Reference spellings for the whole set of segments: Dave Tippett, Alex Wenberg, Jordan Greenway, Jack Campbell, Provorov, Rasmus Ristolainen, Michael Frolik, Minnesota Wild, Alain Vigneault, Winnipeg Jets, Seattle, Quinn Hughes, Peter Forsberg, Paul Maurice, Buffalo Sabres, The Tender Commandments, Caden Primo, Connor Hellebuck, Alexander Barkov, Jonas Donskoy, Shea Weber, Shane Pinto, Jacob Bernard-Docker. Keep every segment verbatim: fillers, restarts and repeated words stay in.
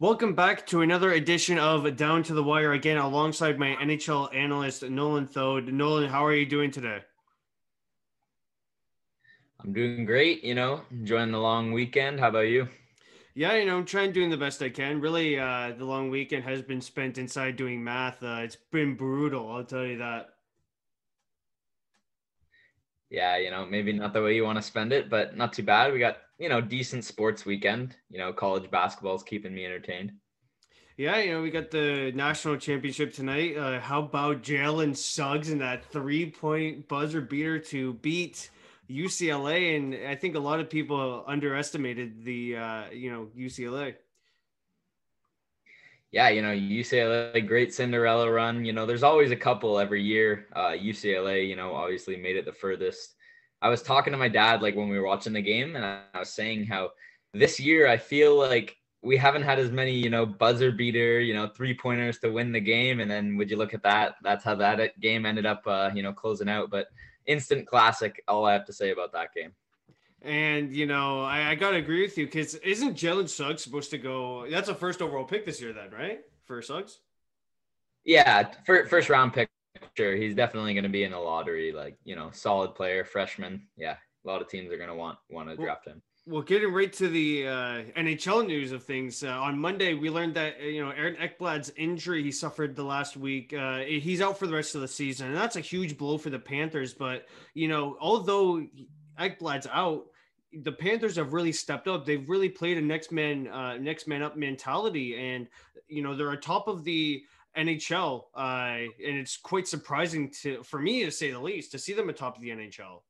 Welcome back to another edition of Down to the Wire, again alongside my N H L analyst Nolan Thode. Nolan, how are you doing today? I'm doing great, you know, enjoying the long weekend. How about you? Yeah, you know, I'm trying doing the best I can. Really, uh, the long weekend has been spent inside doing math. Uh, it's been brutal, I'll tell you that. Yeah, you know, maybe not the way you want to spend it, but not too bad. We got, you know, decent sports weekend. You know, college basketball is keeping me entertained. Yeah, you know, we got the national championship tonight. Uh, how about Jalen Suggs and that three-point buzzer beater to beat U C L A? And I think a lot of people underestimated the, uh, you know, U C L A. Yeah, you know, U C L A, great Cinderella run. You know, there's always a couple every year. Uh, U C L A, you know, obviously made it the furthest. I was talking to my dad, like, when we were watching the game, and I, I was saying how this year I feel like we haven't had as many, you know, buzzer beater, you know, three-pointers to win the game. And then would you look at that? That's how that game ended up, uh, you know, closing out. But instant classic, all I have to say about that game. And, you know, I, I got to agree with you, because isn't Jalen Suggs supposed to go – that's a first overall pick this year then, right, for Suggs? Yeah, for, first round pick, sure. He's definitely going to be in the lottery, like, you know, solid player, freshman. Yeah, a lot of teams are going to want want to well, draft him. Well, getting right to the uh, N H L news of things, uh, on Monday we learned that, you know, Aaron Ekblad's injury he suffered the last week, uh, he's out for the rest of the season. And that's a huge blow for the Panthers. But, you know, although Ekblad's out, the Panthers have really stepped up. They've really played a next man, uh, next man up mentality. And, you know, they're atop of the N H L. Uh, and it's quite surprising to, for me, to say the least, to see them atop of the N H L.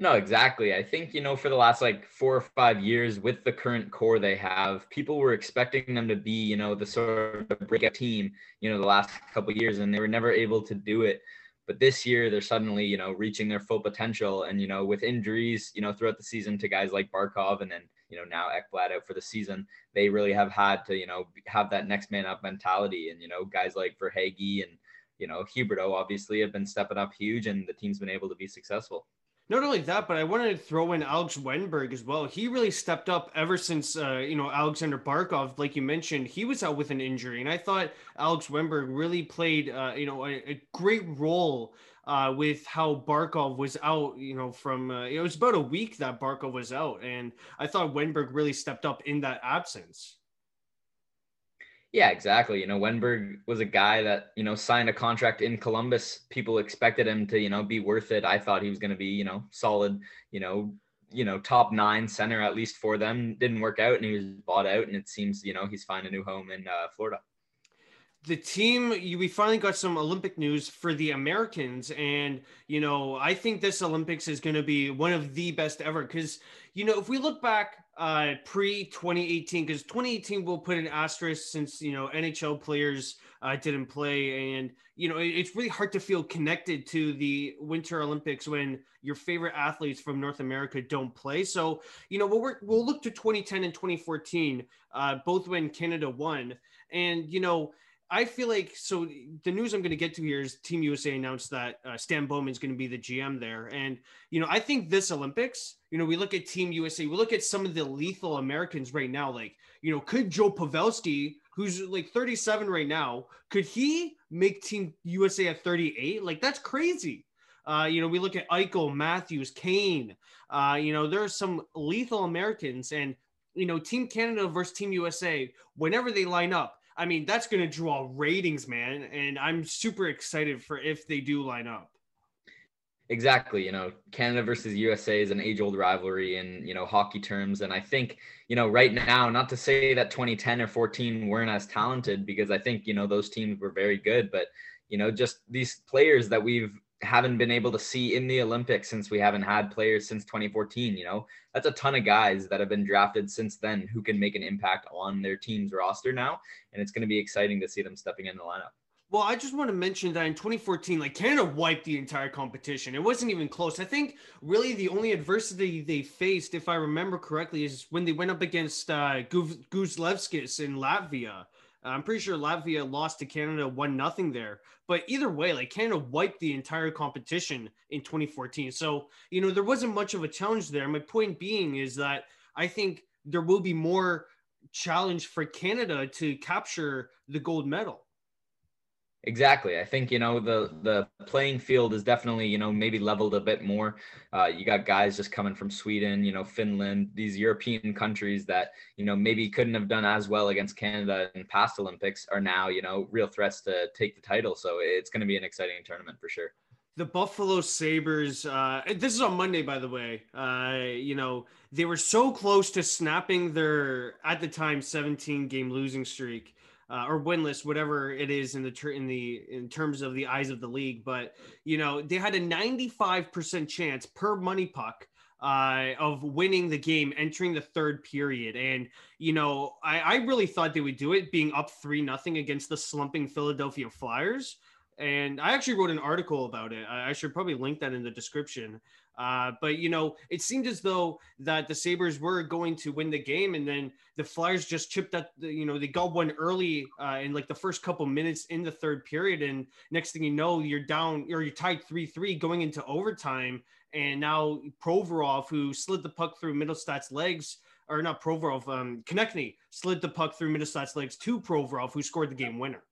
No, exactly. I think, you know, for the last like four or five years with the current core they have, people were expecting them to be, you know, the sort of breakout team, you know, the last couple of years, and they were never able to do it. But this year they're suddenly, you know, reaching their full potential. And, you know, with injuries, you know, throughout the season to guys like Barkov and then, you know, now Ekblad out for the season, they really have had to, you know, have that next man up mentality. And, you know, guys like Verhaeghe and, you know, Huberto obviously have been stepping up huge, and the team's been able to be successful. Not only that, but I wanted to throw in Alex Wenberg as well. He really stepped up ever since, uh, you know, Alexander Barkov, like you mentioned, he was out with an injury. And I thought Alex Wenberg really played, uh, you know, a, a great role uh, with how Barkov was out, you know, from uh, it was about a week that Barkov was out. And I thought Wenberg really stepped up in that absence. Yeah, exactly. You know, Wenberg was a guy that, you know, signed a contract in Columbus. People expected him to, you know, be worth it. I thought he was going to be, you know, solid, you know, you know, top nine center, at least for them. Didn't work out, and he was bought out. And it seems, you know, he's finding a new home in uh, Florida. The team, we finally got some Olympic news for the Americans. And, you know, I think this Olympics is going to be one of the best ever. Because, you know, if we look back uh, pre twenty eighteen, because twenty eighteen we'll put an asterisk since, you know, N H L players uh, didn't play. And, you know, it, it's really hard to feel connected to the Winter Olympics when your favorite athletes from North America don't play. So, you know, we'll, work, we'll look to twenty ten and twenty fourteen, uh, both when Canada won. And, you know, I feel like, so the news I'm going to get to here is Team U S A announced that uh, Stan Bowman's going to be the G M there. And, you know, I think this Olympics, you know, we look at Team U S A, we look at some of the lethal Americans right now. Like, you know, could Joe Pavelski, who's like thirty-seven right now, could he make Team U S A at thirty-eight? Like, that's crazy. Uh, you know, we look at Eichel, Matthews, Kane, uh, you know, there are some lethal Americans. And, you know, Team Canada versus Team U S A, whenever they line up, I mean, that's going to draw ratings, man. And I'm super excited for if they do line up. Exactly. You know, Canada versus U S A is an age-old rivalry in, you know, hockey terms. And I think, you know, right now, not to say that twenty ten or fourteen weren't as talented, because I think, you know, those teams were very good. But, you know, just these players that we've haven't been able to see in the Olympics since we haven't had players since twenty fourteen, you know, that's a ton of guys that have been drafted since then who can make an impact on their team's roster now. And it's going to be exciting to see them stepping in the lineup. Well, I just want to mention that in twenty fourteen, like, Canada wiped the entire competition. It wasn't even close. I think really the only adversity they faced, if I remember correctly, is when they went up against uh, Guzlevskis in Latvia. I'm pretty sure Latvia lost to Canada one nothing there. But either way, like, Canada wiped the entire competition in twenty fourteen. So, you know, there wasn't much of a challenge there. My point being is that I think there will be more challenge for Canada to capture the gold medal. Exactly. I think, you know, the the playing field is definitely, you know, maybe leveled a bit more. Uh, you got guys just coming from Sweden, you know, Finland, these European countries that, you know, maybe couldn't have done as well against Canada in past Olympics are now, you know, real threats to take the title. So it's going to be an exciting tournament for sure. The Buffalo Sabres, uh, this is on Monday, by the way, uh, you know, they were so close to snapping their, at the time, seventeen game losing streak uh, or winless, whatever it is in the, ter- in the, in terms of the eyes of the league. But, you know, they had a ninety-five percent chance per money puck uh, of winning the game, entering the third period. And, you know, I, I really thought they would do it being up three, nothing against the slumping Philadelphia Flyers. And I actually wrote an article about it. I should probably link that in the description. Uh, but, you know, it seemed as though that the Sabres were going to win the game. And then the Flyers just chipped up, you know, they got one early uh, in like the first couple minutes in the third period. And next thing you know, you're down or you're tied three three going into overtime. And now Provorov, who slid the puck through Middlestat's legs, or not Provorov, um, Konechny slid the puck through Middlestat's legs to Provorov, who scored the game winner.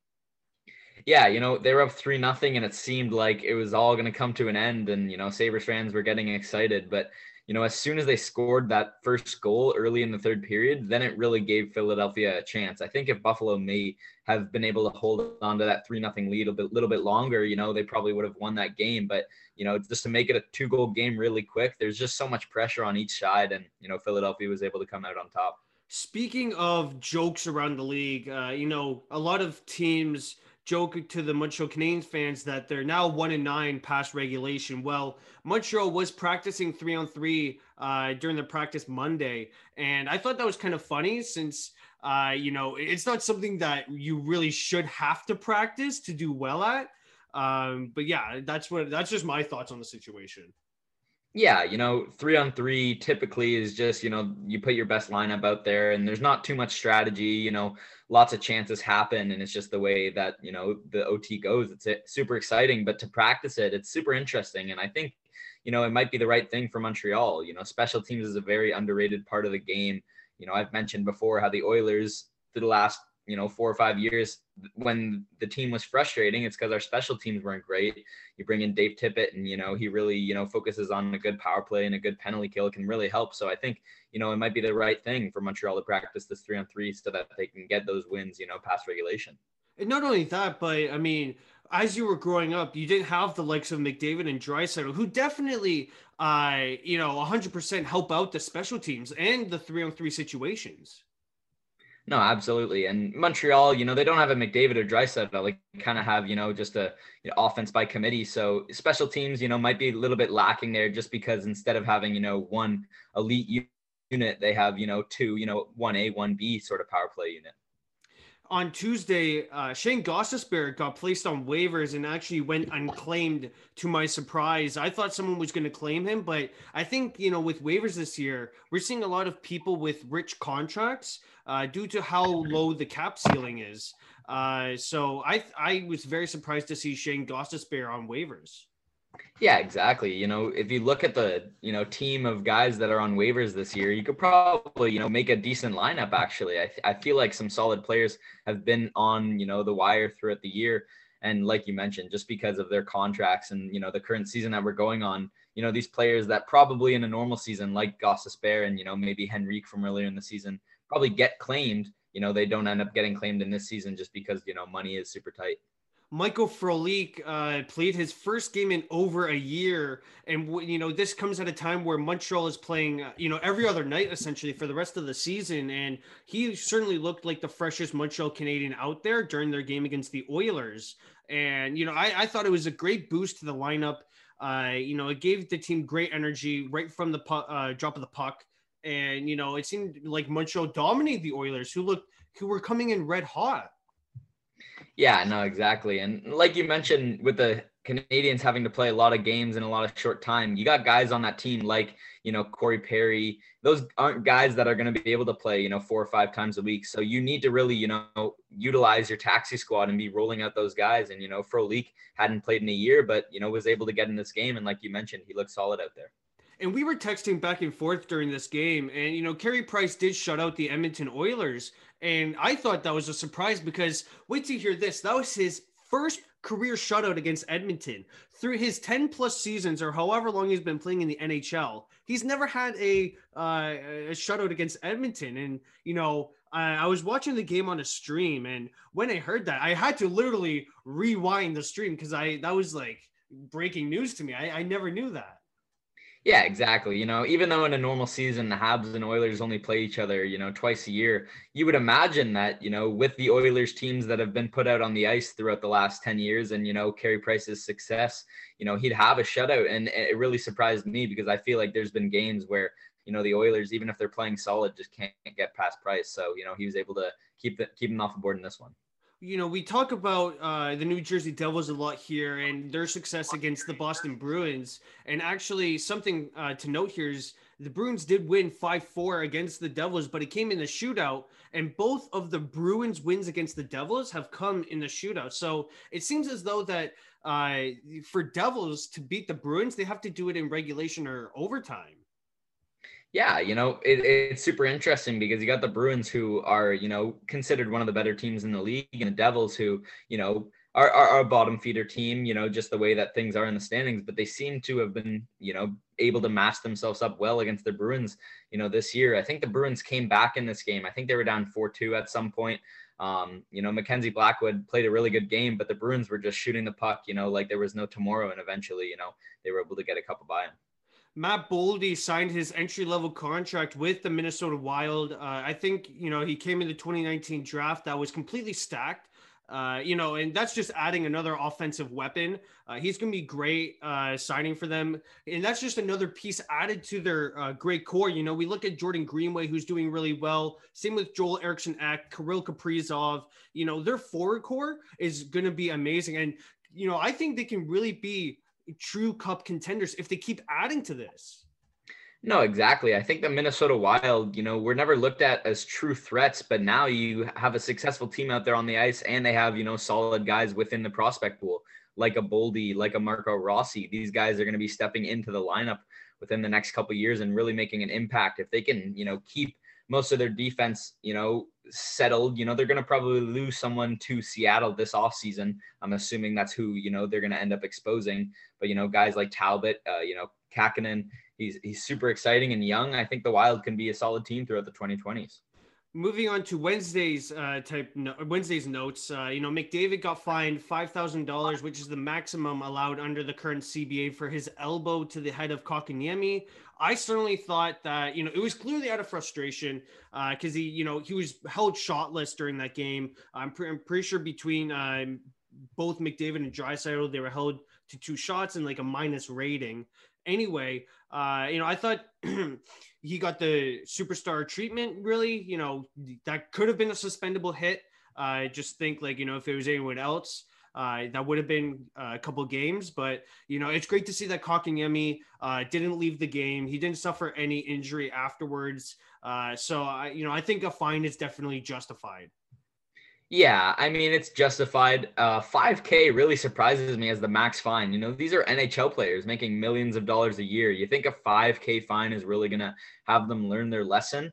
Yeah, you know, they were up three nothing, and it seemed like it was all going to come to an end. And, you know, Sabres fans were getting excited. But, you know, as soon as they scored that first goal early in the third period, then it really gave Philadelphia a chance. I think if Buffalo may have been able to hold on to that three nothing lead a bit, little bit longer, you know, they probably would have won that game. But, you know, just to make it a two goal game really quick, there's just so much pressure on each side. And, you know, Philadelphia was able to come out on top. Speaking of jokes around the league, uh, you know, a lot of teams joke to the Montreal Canadiens fans that they're now one and nine past regulation. Well, Montreal was practicing three on three uh, during the practice Monday. And I thought that was kind of funny since, uh, you know, it's not something that you really should have to practice to do well at. Um, but yeah, that's what, that's just my thoughts on the situation. Yeah, you know, three on three typically is just, you know, you put your best lineup out there and there's not too much strategy, you know, lots of chances happen. And it's just the way that, you know, the O T goes. It's super exciting, but to practice it, it's super interesting. And I think, you know, it might be the right thing for Montreal. You know, special teams is a very underrated part of the game. You know, I've mentioned before how the Oilers for the last, you know, four or five years when the team was frustrating, it's because our special teams weren't great. You bring in Dave Tippett and, you know, he really, you know, focuses on a good power play and a good penalty kill can really help. So I think, you know, it might be the right thing for Montreal to practice this three on three so that they can get those wins, you know, past regulation. And not only that, but I mean, as you were growing up, you didn't have the likes of McDavid and Draisaitl, who definitely, uh, you know, one hundred percent help out the special teams and the three on three situations. No, absolutely. And Montreal, you know, they don't have a McDavid or Draisaitl. Like, kind of have, you know, just a you know, offense by committee. So special teams, you know, might be a little bit lacking there just because instead of having, you know, one elite unit, they have, you know, two, you know, one A, one B sort of power play unit. On Tuesday, uh, Shane Gostisbehere got placed on waivers and actually went unclaimed, to my surprise. I thought someone was going to claim him, but I think, you know, with waivers this year, we're seeing a lot of people with rich contracts uh, due to how low the cap ceiling is. Uh, so I I was very surprised to see Shane Gostisbehere on waivers. Yeah, exactly. You know, if you look at the, you know, team of guys that are on waivers this year, you could probably, you know, make a decent lineup. Actually, I, th- I feel like some solid players have been on, you know, the wire throughout the year. And like you mentioned, just because of their contracts and, you know, the current season that we're going on, you know, these players that probably in a normal season, like Gostisbehere and, you know, maybe Henrique from earlier in the season, probably get claimed, you know, they don't end up getting claimed in this season just because, you know, money is super tight. Michael Frolik uh, played his first game in over a year. And, you know, this comes at a time where Montreal is playing, uh, you know, every other night, essentially, for the rest of the season. And he certainly looked like the freshest Montreal Canadian out there during their game against the Oilers. And, you know, I, I thought it was a great boost to the lineup. Uh, you know, it gave the team great energy right from the pu- uh, drop of the puck. And, you know, it seemed like Montreal dominated the Oilers, who looked, who were coming in red hot. Yeah, no, exactly. And like you mentioned, with the Canadians having to play a lot of games in a lot of short time, you got guys on that team like, you know, Corey Perry. Those aren't guys that are going to be able to play, you know, four or five times a week. So you need to really, you know, utilize your taxi squad and be rolling out those guys. And, you know, Frolik hadn't played in a year, but, you know, was able to get in this game. And like you mentioned, he looked solid out there. And we were texting back and forth during this game. And, you know, Carey Price did shut out the Edmonton Oilers. And I thought that was a surprise because wait till you hear this. That was his first career shutout against Edmonton. Through his ten plus seasons or however long he's been playing in the N H L, he's never had a, uh, a shutout against Edmonton. And, you know, I was watching the game on a stream, and when I heard that, I had to literally rewind the stream because I that was like breaking news to me. I, I never knew that. Yeah, exactly. You know, even though in a normal season, the Habs and Oilers only play each other, you know, twice a year, you would imagine that, you know, with the Oilers teams that have been put out on the ice throughout the last ten years and, you know, Carey Price's success, you know, he'd have a shutout. And it really surprised me because I feel like there's been games where, you know, the Oilers, even if they're playing solid, just can't get past Price. So, you know, he was able to keep the, keep him off the board in this one. You know, we talk about uh, the New Jersey Devils a lot here and their success against the Boston Bruins. And actually something uh, to note here is the Bruins did win five four against the Devils, but it came in the shootout. And both of the Bruins wins against the Devils have come in the shootout. So it seems as though that uh, for Devils to beat the Bruins, they have to do it in regulation or overtime. Yeah, you know, it, it's super interesting because you got the Bruins who are, you know, considered one of the better teams in the league, and the Devils who, you know, are, are, are a bottom feeder team, you know, just the way that things are in the standings. But they seem to have been, you know, able to match themselves up well against the Bruins, you know, this year. I think the Bruins came back in this game. I think they were down four two at some point. Um, you know, Mackenzie Blackwood played a really good game, but the Bruins were just shooting the puck, you know, like there was no tomorrow. And eventually, you know, they were able to get a couple by him. Matt Boldy signed his entry-level contract with the Minnesota Wild. Uh, I think, you know, he came in the twenty nineteen draft that was completely stacked, uh, you know, and that's just adding another offensive weapon. Uh, he's going to be great uh, signing for them. And that's just another piece added to their uh, great core. You know, we look at Jordan Greenway, who's doing really well. Same with Joel Eriksson Ek, Kirill Kaprizov. You know, their forward core is going to be amazing. And, you know, I think they can really be true cup contenders if they keep adding to this. No, exactly. I think the Minnesota Wild, you know, were never looked at as true threats, but now you have a successful team out there on the ice and they have, you know, solid guys within the prospect pool, like a Boldy, like a Marco Rossi. These guys are going to be stepping into the lineup within the next couple of years and really making an impact. If they can, you know, keep most of their defense, you know, settled, you know, they're going to probably lose someone to Seattle this offseason. I'm assuming that's who, you know, they're going to end up exposing. But, you know, guys like Talbot, uh, you know, Kakinen, he's, he's super exciting and young. I think the Wild can be a solid team throughout the twenty twenties. Moving on to Wednesday's uh, type no- Wednesday's notes, uh, you know, McDavid got fined five thousand dollars, which is the maximum allowed under the current C B A for his elbow to the head of Kotkaniemi. I certainly thought that, you know, it was clearly out of frustration because uh, he, you know, he was held shotless during that game. I'm, pre- I'm pretty sure between uh, both McDavid and Draisaitl, they were held to two shots and like a minus rating. Anyway, uh, you know, I thought he got the superstar treatment, really. You know, that could have been a suspendable hit. I uh, just think, like, you know, if it was anyone else, uh, that would have been uh, a couple games. But, you know, it's great to see that Kotkaniemi uh, didn't leave the game. He didn't suffer any injury afterwards. Uh, so, I, you know, I think a fine is definitely justified. Yeah, I mean, it's justified. Uh, five K really surprises me as the max fine. You know, these are N H L players making millions of dollars a year. You think a five K fine is really going to have them learn their lesson?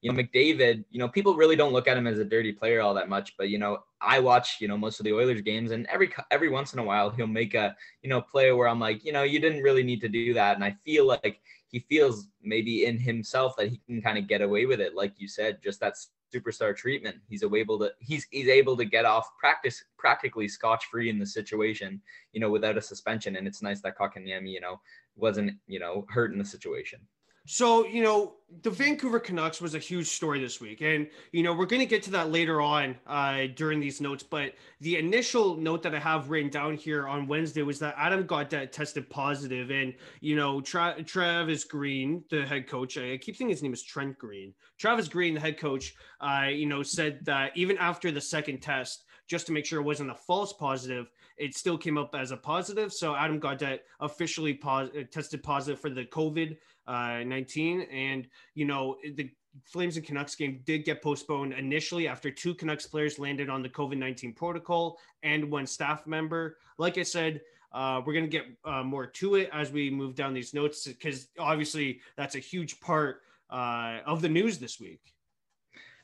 You know, McDavid, you know, people really don't look at him as a dirty player all that much. But, you know, I watch, you know, most of the Oilers games, and every every once in a while he'll make a, you know, play where I'm like, you know, you didn't really need to do that. And I feel like he feels maybe in himself that he can kind of get away with it. Like you said, just that superstar treatment. He's able to he's he's able to get off practice practically scotch-free in the situation, you know, without a suspension. And it's nice that Kotkaniemi, you know, wasn't, you know, hurt in the situation. So, you know, the Vancouver Canucks was a huge story this week. And, you know, we're going to get to that later on uh, during these notes. But the initial note that I have written down here on Wednesday was that Adam Gaudette tested positive. And, you know, Tra- Travis Green, the head coach, I keep thinking his name is Trent Green. Travis Green, the head coach, uh, you know, said that even after the second test, just to make sure it wasn't a false positive, it still came up as a positive. So Adam Gaudette officially pos- tested positive for the COVID nineteen. And, you know, the Flames and Canucks game did get postponed initially after two Canucks players landed on the COVID nineteen protocol and one staff member. Like I said, Uh, we're going to get uh, more to it as we move down these notes, because obviously that's a huge part uh, of the news this week.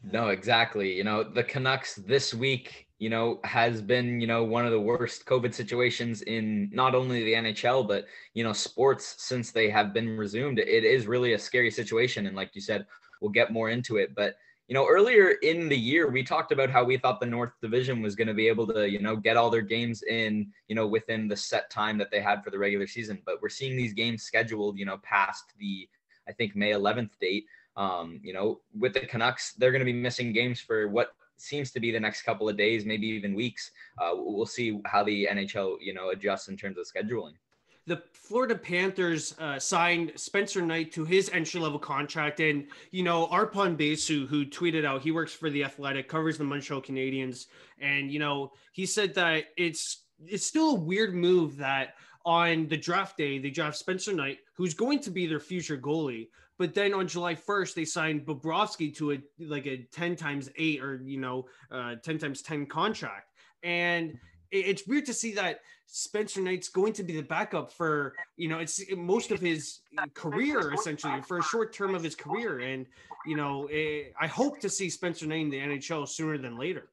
No, exactly. You know, the Canucks this week, you know, has been, you know, one of the worst COVID situations in not only the N H L, but, you know, sports since they have been resumed. It is really a scary situation. And like you said, we'll get more into it. But, you know, earlier in the year, we talked about how we thought the North Division was going to be able to, you know, get all their games in, you know, within the set time that they had for the regular season. But we're seeing these games scheduled, you know, past the, I think, May eleventh date. Um, you know, with the Canucks, they're going to be missing games for what seems to be the next couple of days, maybe even weeks. Uh, we'll see how the N H L, you know, adjusts in terms of scheduling. The Florida Panthers uh, signed Spencer Knight to his entry-level contract. And, you know, Arpon Basu, who tweeted out, he works for The Athletic, covers the Montreal Canadiens. And, you know, he said that it's it's still a weird move that on the draft day, they draft Spencer Knight, who's going to be their future goalie. But then on July first, they signed Bobrovsky to a like a ten times eight or, you know, uh, ten times ten contract. And it's weird to see that Spencer Knight's going to be the backup for, you know, it's most of his career, essentially, for a short term of his career. And, you know, it, I hope to see Spencer Knight in the N H L sooner than later.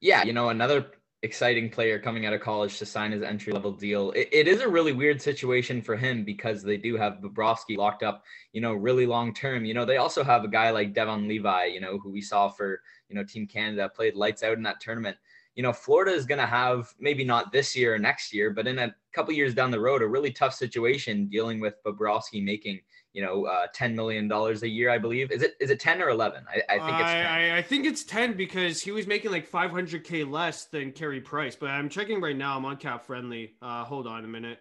Yeah, you know, another exciting player coming out of college to sign his entry-level deal. It, it is a really weird situation for him because they do have Bobrovsky locked up, you know, really long-term. You know, they also have a guy like Devon Levi, you know, who we saw for, you know, Team Canada, played lights out in that tournament. You know, Florida is going to have, maybe not this year or next year, but in a couple years down the road, a really tough situation dealing with Bobrovsky making, you know, uh, ten million dollars a year, I believe. Is it, is it ten or eleven? I, I think it's ten. I, I think it's ten because he was making like five hundred K less than Carey Price, but I'm checking right now. I'm on Cap Friendly. Uh, hold on a minute.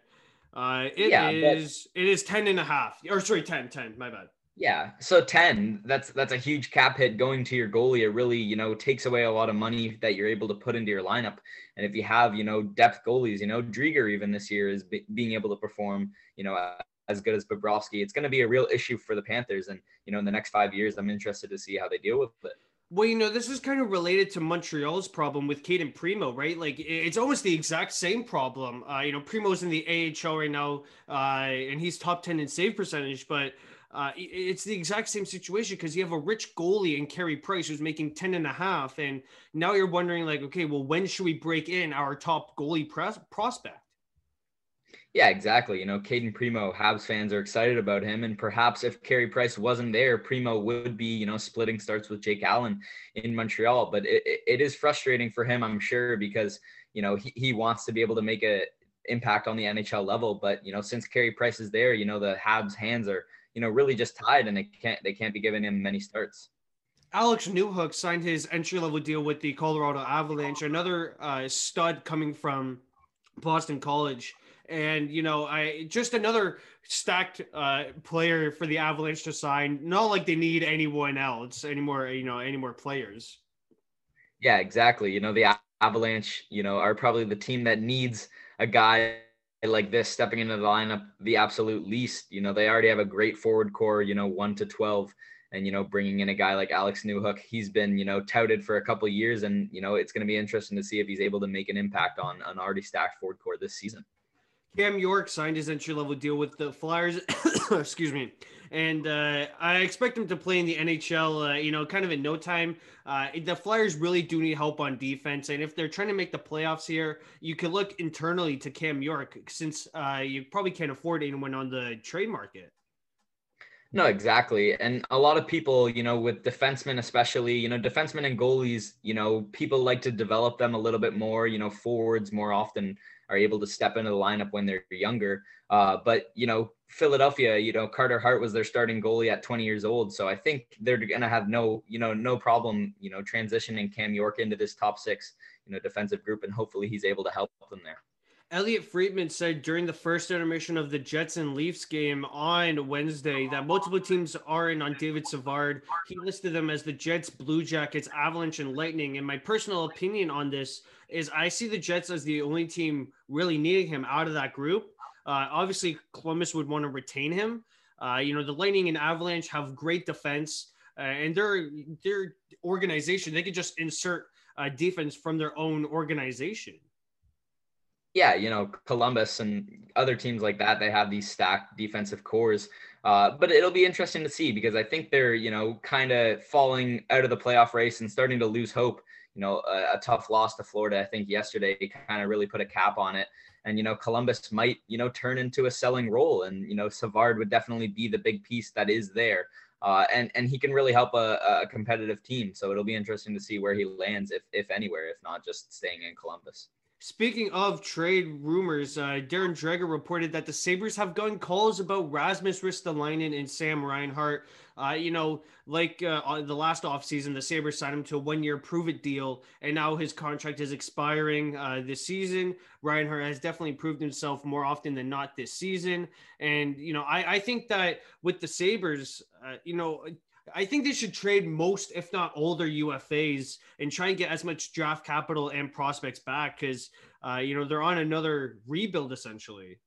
Uh, it yeah, is, but... it is ten and a half or sorry, ten, ten, my bad. Yeah. So ten, that's, that's a huge cap hit going to your goalie. It really, you know, takes away a lot of money that you're able to put into your lineup. And if you have, you know, depth goalies, you know, Drieger even this year is be- being able to perform, you know, uh, as good as Bobrovsky. It's going to be a real issue for the Panthers. And, you know, in the next five years, I'm interested to see how they deal with it. Well, you know, this is kind of related to Montreal's problem with Caden Primo, right? Like, it's almost the exact same problem. Uh, you know, Primo's in the A H L right now, uh, and he's top ten in save percentage, but uh, it's the exact same situation because you have a rich goalie in Carey Price who's making ten and a half. And now you're wondering, like, okay, well, when should we break in our top goalie pros- prospect? Yeah, exactly. You know, Caden Primo, Habs fans are excited about him. And perhaps if Carey Price wasn't there, Primo would be, you know, splitting starts with Jake Allen in Montreal. But it, it is frustrating for him, I'm sure, because, you know, he, he wants to be able to make an impact on the N H L level. But, you know, since Carey Price is there, you know, the Habs hands are, you know, really just tied and they can't, they can't be giving him many starts. Alex Newhook signed his entry-level deal with the Colorado Avalanche, another uh, stud coming from Boston College. And, you know, I just another stacked uh, player for the Avalanche to sign. Not like they need anyone else, any more, you know, any more players. Yeah, exactly. You know, the Avalanche, you know, are probably the team that needs a guy like this stepping into the lineup the absolute least. You know, they already have a great forward core, you know, one to twelve. And, you know, bringing in a guy like Alex Newhook, he's been, you know, touted for a couple of years. And, you know, it's going to be interesting to see if he's able to make an impact on an already stacked forward core this season. Cam York signed his entry-level deal with the Flyers, excuse me, and uh, I expect him to play in the N H L, uh, you know, kind of in no time. Uh, the Flyers really do need help on defense, and if they're trying to make the playoffs here, you can look internally to Cam York since uh, you probably can't afford anyone on the trade market. No, exactly. And a lot of people, you know, with defensemen especially, you know, defensemen and goalies, you know, people like to develop them a little bit more, you know, forwards more often are able to step into the lineup when they're younger. Uh, but, you know, Philadelphia, you know, Carter Hart was their starting goalie at twenty years old. So I think they're going to have no, you know, no problem, you know, transitioning Cam York into this top six, you know, defensive group. And hopefully he's able to help them there. Elliot Friedman said during the first intermission of the Jets and Leafs game on Wednesday that multiple teams are in on David Savard. He listed them as the Jets, Blue Jackets, Avalanche, and Lightning. And my personal opinion on this is I see the Jets as the only team really needing him out of that group. Uh, obviously, Columbus would want to retain him. Uh, you know, the Lightning and Avalanche have great defense, uh, and their, their organization, they could just insert uh, defense from their own organization. Yeah, you know, Columbus and other teams like that, they have these stacked defensive cores. Uh, but it'll be interesting to see because I think they're, you know, kind of falling out of the playoff race and starting to lose hope. You know, a, a tough loss to Florida, I think, yesterday kind of really put a cap on it. And, you know, Columbus might, you know, turn into a selling role. And, you know, Savard would definitely be the big piece that is there. Uh, and, and he can really help a, a competitive team. So it'll be interesting to see where he lands, if if anywhere, if not just staying in Columbus. Speaking of trade rumors, uh, Darren Dreger reported that the Sabres have gotten calls about Rasmus Ristolainen and Sam Reinhart. Uh, you know, like uh, the last offseason, the Sabres signed him to a one-year prove-it deal, and now his contract is expiring uh, this season. Reinhart has definitely proved himself more often than not this season. And, you know, I, I think that with the Sabres, uh, you know, I think they should trade most, if not all, their U F As and try and get as much draft capital and prospects back because, uh, you know, they're on another rebuild essentially.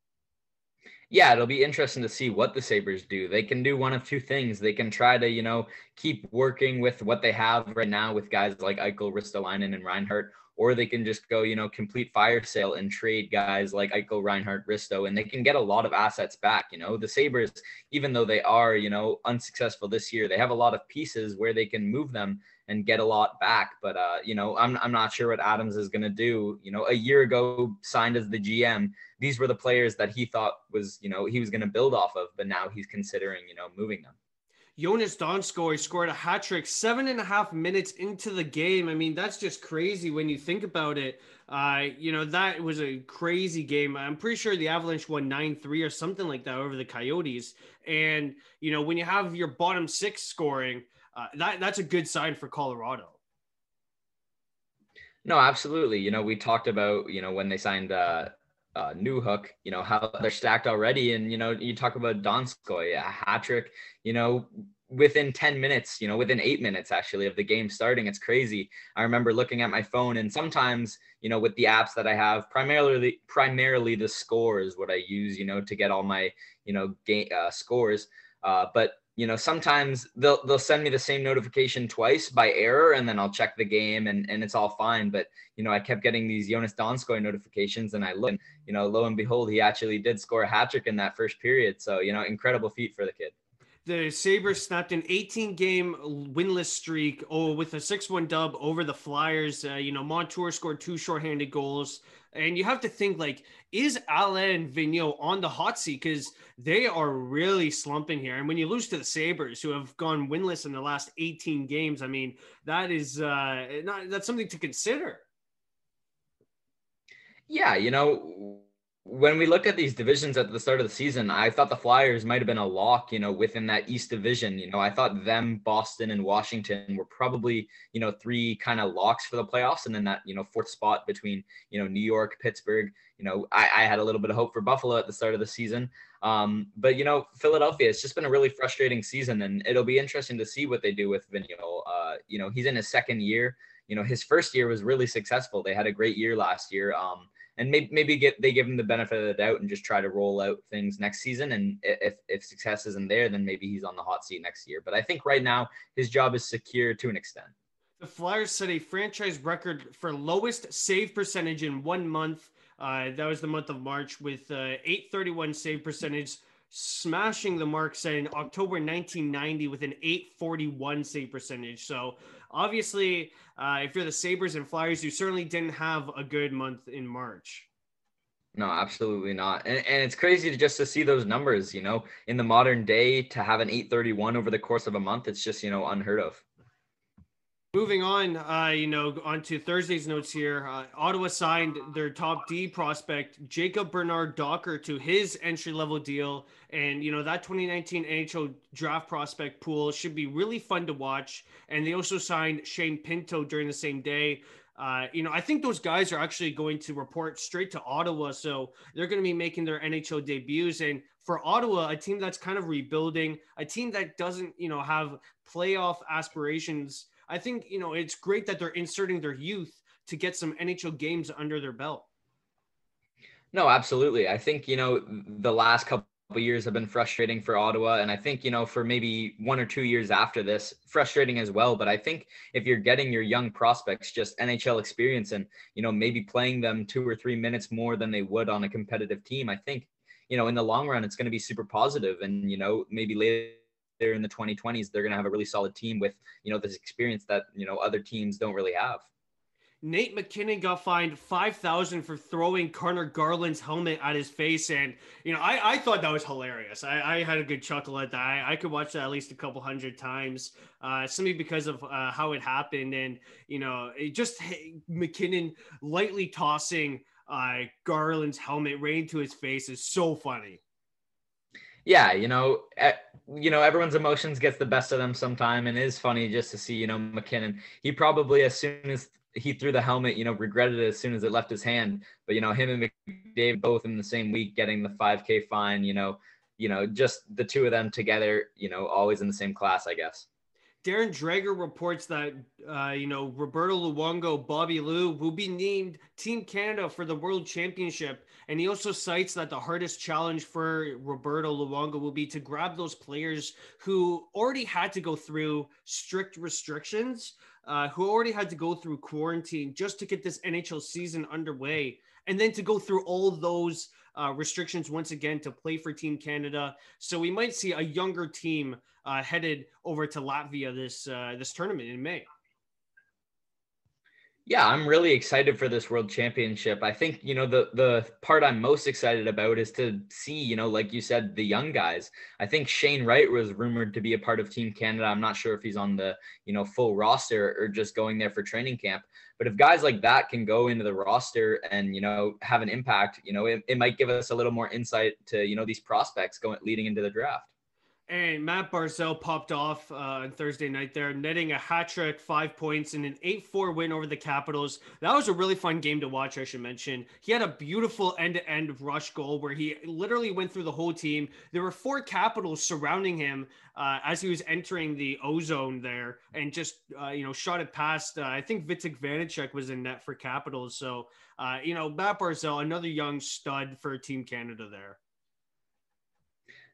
Yeah, it'll be interesting to see what the Sabres do. They can do one of two things. They can try to, you know, keep working with what they have right now with guys like Eichel, Ristolainen, and Reinhart, or they can just go, you know, complete fire sale and trade guys like Eichel, Reinhart, Risto, and they can get a lot of assets back. You know, the Sabres, even though they are, you know, unsuccessful this year, they have a lot of pieces where they can move them and get a lot back. But, uh, you know, I'm, I'm not sure what Adams is going to do. You know, a year ago signed as the G M, these were the players that he thought was, you know, he was going to build off of, but now he's considering, you know, moving them. Jonas Donskoy scored a hat trick seven and a half minutes into the game. I mean, that's just crazy when you think about it. Uh, you know, that was a crazy game. I'm pretty sure the Avalanche won nine three or something like that over the Coyotes. And, you know, when you have your bottom six scoring, uh, that that's a good sign for Colorado. No, absolutely. You know, we talked about, you know, when they signed uh, uh, Newhook, you know, how they're stacked already. And, you know, you talk about Donskoy, a hat trick, you know, within ten minutes, you know, within eight minutes actually of the game starting. It's crazy. I remember looking at my phone and sometimes, you know, with the apps that I have, primarily, primarily the score is what I use, you know, to get all my, you know, game uh, scores. Uh, but, you know, sometimes they'll, they'll send me the same notification twice by error, and then I'll check the game and, and it's all fine. But, you know, I kept getting these Jonas Donskoy notifications and I look, and, you know, lo and behold, he actually did score a hat trick in that first period. So, you know, incredible feat for the kid. The Sabres snapped an eighteen-game winless streak oh, with a six one dub over the Flyers. Uh, you know, Montour scored two shorthanded goals. And you have to think, like, is Alain Vigneault on the hot seat? Because they are really slumping here. And when you lose to the Sabres, who have gone winless in the last eighteen games, I mean, that is uh, not, that's something to consider. Yeah, you know, when we looked at these divisions at the start of the season, I thought the Flyers might have been a lock, you know, within that East division. You know, I thought them, Boston, and Washington were probably, you know, three kind of locks for the playoffs. And then that, you know, fourth spot between, you know, New York, Pittsburgh. You know, I, I had a little bit of hope for Buffalo at the start of the season. Um, but, you know, Philadelphia, it's just been a really frustrating season. And it'll be interesting to see what they do with Vigneault. Uh, you know, he's in his second year. You know, his first year was really successful. They had a great year last year. Um, And maybe maybe get, they give him the benefit of the doubt and just try to roll out things next season. And if, if success isn't there, then maybe he's on the hot seat next year. But I think right now his job is secure to an extent. The Flyers set a franchise record for lowest save percentage in one month. Uh, that was the month of March with uh, eight thirty-one save percentage, smashing the mark set in October nineteen ninety with an eight forty-one save percentage. So obviously, uh, if you're the Sabres and Flyers, you certainly didn't have a good month in March. No, absolutely not. And, and it's crazy to just to see those numbers, you know, in the modern day to have an eight thirty-one over the course of a month. It's just, you know, unheard of. Moving on, uh, you know, onto Thursday's notes here. Uh, Ottawa signed their top D prospect, Jacob Bernard-Docker, to his entry-level deal. And, you know, that twenty nineteen N H L draft prospect pool should be really fun to watch. And they also signed Shane Pinto during the same day. Uh, you know, I think those guys are actually going to report straight to Ottawa. So they're going to be making their N H L debuts. And for Ottawa, a team that's kind of rebuilding, a team that doesn't, you know, have playoff aspirations, I think, you know, it's great that they're inserting their youth to get some N H L games under their belt. No, absolutely. I think, you know, the last couple years have been frustrating for Ottawa. And I think, you know, for maybe one or two years after this, frustrating as well. But I think if you're getting your young prospects just N H L experience and, you know, maybe playing them two or three minutes more than they would on a competitive team, I think, you know, in the long run, it's going to be super positive. And, you know, maybe later in the twenty twenties, they're going to have a really solid team with, you know, this experience that, you know, other teams don't really have. Nate MacKinnon got fined five thousand dollars for throwing Connor Garland's helmet at his face. And, you know, I, I thought that was hilarious. I, I had a good chuckle at that. I, I could watch that at least a couple hundred times, uh, simply because of uh, how it happened. And, you know, it just MacKinnon lightly tossing uh, Garland's helmet right into his face is so funny. Yeah, you know, you know, everyone's emotions gets the best of them sometime. And it is funny just to see, you know, MacKinnon, he probably, as soon as he threw the helmet, you know, regretted it as soon as it left his hand. But, you know, him and McDavid both in the same week getting the five K fine, you know, you know, just the two of them together, you know, always in the same class, I guess. Darren Drager reports that, uh, you know, Roberto Luongo, Bobby Lou will be named Team Canada for the World Championship. And he also cites that the hardest challenge for Roberto Luongo will be to grab those players who already had to go through strict restrictions, uh, who already had to go through quarantine just to get this N H L season underway. And then to go through all those uh, restrictions once again to play for Team Canada. So we might see a younger team uh, headed over to Latvia this uh, this tournament in May. Yeah, I'm really excited for this World Championship. I think, you know, the the part I'm most excited about is to see, you know, like you said, the young guys. I think Shane Wright was rumored to be a part of Team Canada. I'm not sure if he's on the, you know, full roster or just going there for training camp. But if guys like that can go into the roster and, you know, have an impact, you know, it, it might give us a little more insight to, you know, these prospects going leading into the draft. And Matt Barzal popped off uh, on Thursday night there, netting a hat trick, five points, and an eight four win over the Capitals. That was a really fun game to watch, I should mention. He had a beautiful end-to-end rush goal where he literally went through the whole team. There were four Capitals surrounding him uh, as he was entering the O-zone there and just, uh, you know, shot it past. Uh, I think Vitek Vanacek was in net for Capitals. So, uh, you know, Matt Barzal, another young stud for Team Canada there.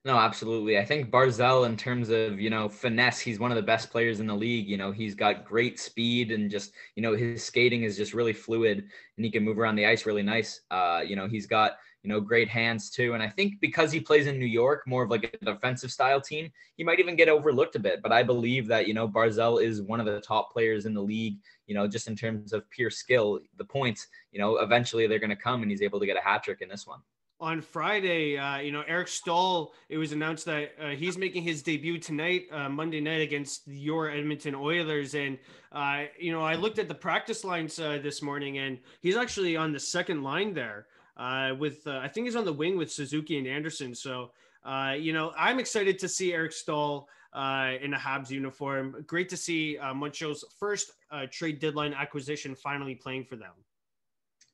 No, absolutely. I think Barzal, in terms of, you know, finesse, he's one of the best players in the league. You know, he's got great speed and just, you know, his skating is just really fluid and he can move around the ice really nice. Uh, you know, he's got, you know, great hands too. And I think because he plays in New York, more of like a defensive style team, he might even get overlooked a bit. But I believe that, you know, Barzal is one of the top players in the league, you know, just in terms of pure skill, the points, you know, eventually they're going to come and he's able to get a hat trick in this one. On Friday, uh, you know, Eric Staal, it was announced that uh, he's making his debut tonight, uh, Monday night against your Edmonton Oilers. And, uh, you know, I looked at the practice lines uh, this morning and he's actually on the second line there uh, with, uh, I think he's on the wing with Suzuki and Anderson. So, uh, you know, I'm excited to see Eric Staal uh, in a Habs uniform. Great to see uh, Montreal's first uh, trade deadline acquisition finally playing for them.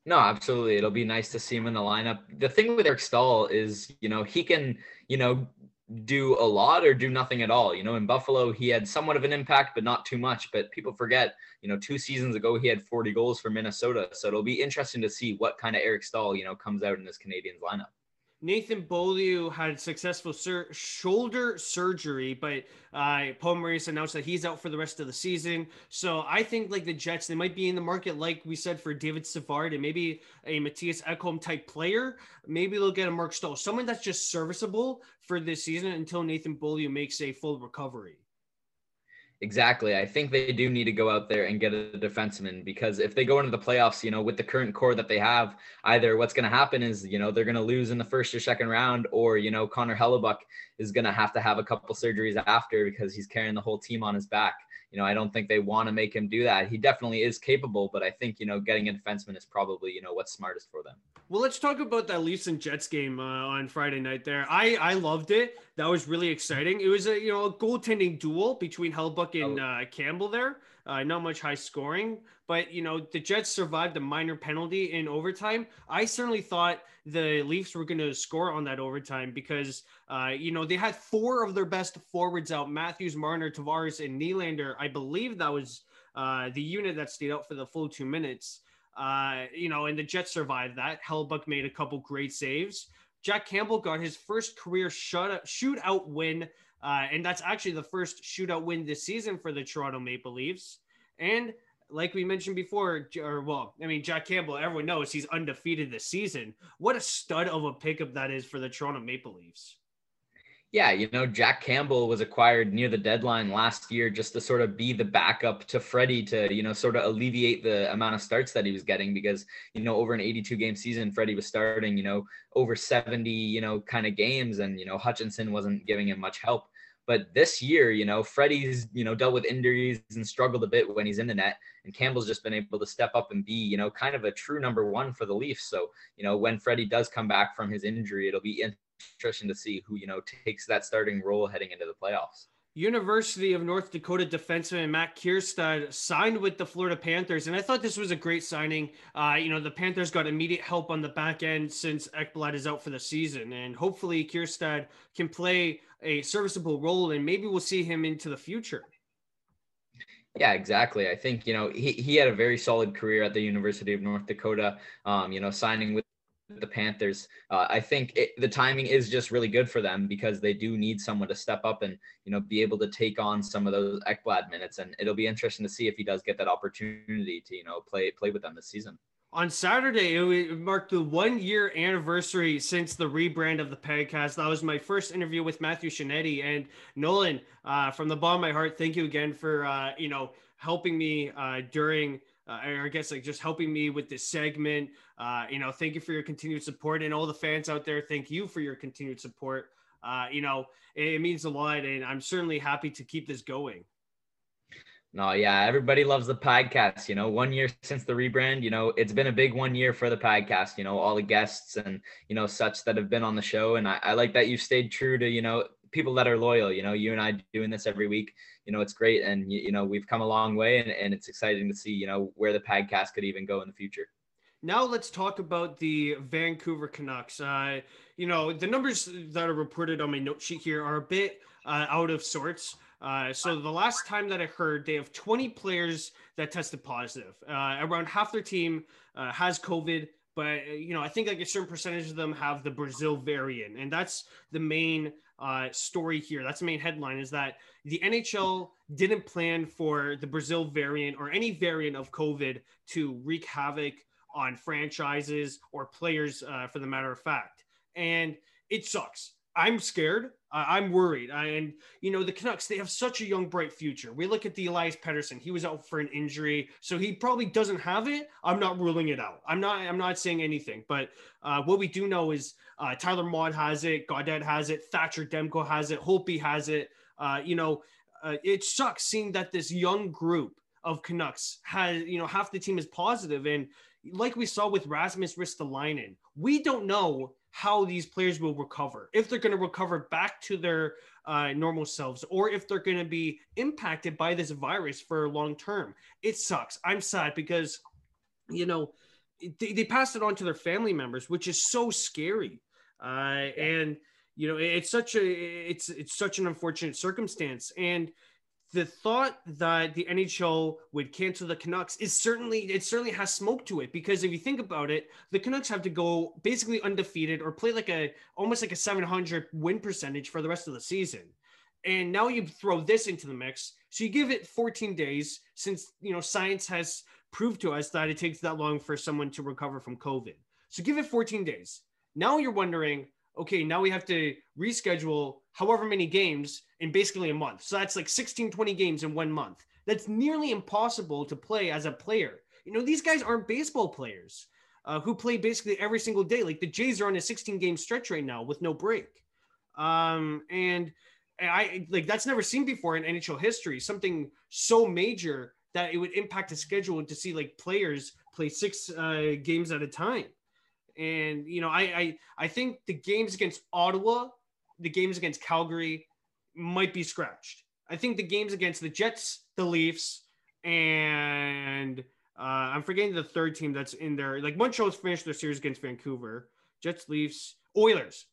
No, absolutely. It'll be nice to see him in the lineup. The thing with Eric Staal is, you know, he can, you know, do a lot or do nothing at all. You know, in Buffalo, he had somewhat of an impact, but not too much. But people forget, you know, two seasons ago, he had forty goals for Minnesota. So it'll be interesting to see what kind of Eric Staal, you know, comes out in this Canadiens lineup. Nathan Beaulieu had successful sur- shoulder surgery, but uh, Paul Maurice announced that he's out for the rest of the season. So I think like the Jets, they might be in the market, like we said, for David Savard and maybe a Matthias Ekholm type player. Maybe they'll get a Mark Staal, someone that's just serviceable for this season until Nathan Beaulieu makes a full recovery. Exactly. I think they do need to go out there and get a defenseman, because if they go into the playoffs, you know, with the current core that they have, either what's going to happen is, you know, they're going to lose in the first or second round, or, you know, Connor Hellebuck is going to have to have a couple surgeries after because he's carrying the whole team on his back. You know, I don't think they want to make him do that. He definitely is capable, but I think, you know, getting a defenseman is probably, you know, what's smartest for them. Well, let's talk about that Leafs and Jets game uh, on Friday night there. I, I loved it. That was really exciting. It was a, you know, a goaltending duel between Hellebuck and uh, Campbell there. Uh, not much high scoring, but, you know, the Jets survived a minor penalty in overtime. I certainly thought the Leafs were going to score on that overtime because, uh, you know, they had four of their best forwards out, Matthews, Marner, Tavares, and Nylander. I believe that was uh, the unit that stayed out for the full two minutes, uh, you know, and the Jets survived that. Hellebuck made a couple great saves. Jack Campbell got his first career shutout, shootout win, uh, and that's actually the first shootout win this season for the Toronto Maple Leafs. And like we mentioned before, or well, I mean, Jack Campbell, everyone knows he's undefeated this season. What a stud of a pickup that is for the Toronto Maple Leafs. Yeah, you know, Jack Campbell was acquired near the deadline last year just to sort of be the backup to Freddie to, you know, sort of alleviate the amount of starts that he was getting because, you know, over an eighty-two game season, Freddie was starting, you know, over seventy, you know, kind of games, and, you know, Hutchinson wasn't giving him much help. But this year, you know, Freddie's, you know, dealt with injuries and struggled a bit when he's in the net, and Campbell's just been able to step up and be, you know, kind of a true number one for the Leafs. So, you know, when Freddie does come back from his injury, it'll be interesting. Interesting to see who, you know, takes that starting role heading into the playoffs. University of North Dakota defenseman Matt Kierstad signed with the Florida Panthers, and I thought this was a great signing. Uh, you know, the Panthers got immediate help on the back end since Ekblad is out for the season, and hopefully Kierstad can play a serviceable role, and maybe we'll see him into the future. Yeah, exactly. I think, you know, he, he had a very solid career at the University of North Dakota, um, you know, signing with the Panthers. Uh, I think it, the timing is just really good for them because they do need someone to step up and, you know, be able to take on some of those Ekblad minutes. And it'll be interesting to see if he does get that opportunity to, you know, play, play with them this season. On Saturday, it marked the one-year anniversary since the rebrand of the podcast. That was my first interview with Matthew Shinetti. And Nolan, uh, from the bottom of my heart, thank you again for, uh, you know, helping me uh, during Uh, or I guess like just helping me with this segment. Uh, you know, thank you for your continued support, and all the fans out there, thank you for your continued support. Uh, you know, it, it means a lot, and I'm certainly happy to keep this going. No, yeah, everybody loves the podcast, you know, one year since the rebrand, you know, it's been a big one year for the podcast, you know, all the guests and, you know, such that have been on the show. And I, I like that you've stayed true to, you know, people that are loyal, you know, you and I doing this every week, you know, it's great. And, you know, we've come a long way, and, and it's exciting to see, you know, where the podcast could even go in the future. Now let's talk about the Vancouver Canucks. Uh, you know, the numbers that are reported on my note sheet here are a bit uh, out of sorts. Uh, so the last time that I heard, they have twenty players that tested positive. Uh, around half their team uh, has COVID, but, you know, I think like a certain percentage of them have the Brazil variant. And that's the main uh, story here. That's the main headline, is that the N H L didn't plan for the Brazil variant or any variant of COVID to wreak havoc on franchises or players, uh, for the matter of fact. And it sucks. I'm scared. I'm worried. And, you know, the Canucks, they have such a young, bright future. We look at the Elias Pettersson. He was out for an injury, so he probably doesn't have it. I'm not ruling it out. I'm not I'm not saying anything. But uh, what we do know is uh, Tyler Maude has it. Gaudette has it. Thatcher Demko has it. Holtby has it. Uh, you know, uh, it sucks seeing that this young group of Canucks has, you know, half the team is positive. And like we saw with Rasmus Ristolainen, we don't know how these players will recover, if they're going to recover back to their uh, normal selves, or if they're going to be impacted by this virus for long term. It sucks. I'm sad because, you know, they, they passed it on to their family members, which is so scary. Uh, and, you know, it's such a it's it's such an unfortunate circumstance. And the thought that the N H L would cancel the Canucks is certainly, it certainly has smoke to it, because if you think about it, the Canucks have to go basically undefeated or play like a, almost like a seven hundred win percentage for the rest of the season. And now you throw this into the mix. So you give it fourteen days, since, you know, science has proved to us that it takes that long for someone to recover from COVID. So give it fourteen days. Now you're wondering, okay, now we have to reschedule however many games in basically a month. So that's like sixteen, twenty games in one month. That's nearly impossible to play as a player. You know, these guys aren't baseball players uh, who play basically every single day. Like the Jays are on a sixteen game stretch right now with no break. Um, and I like that's never seen before in N H L history, something so major that it would impact the schedule to see like players play six uh, games at a time. And, you know, I, I, I think the games against Ottawa, the games against Calgary might be scratched. I think the games against the Jets, the Leafs, and uh, I'm forgetting the third team that's in there. Like Montreal's finished their series against Vancouver, Jets, Leafs, Oilers.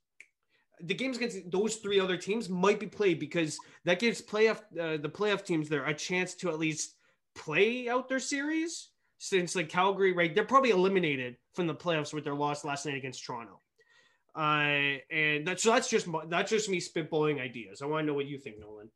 The games against those three other teams might be played, because that gives playoff uh, the playoff teams there a chance to at least play out their series. Since like Calgary, right, they're probably eliminated from the playoffs with their loss last night against Toronto. Uh, and that's, so that's just, that's just me spitballing ideas. I want to know what you think, Nolan.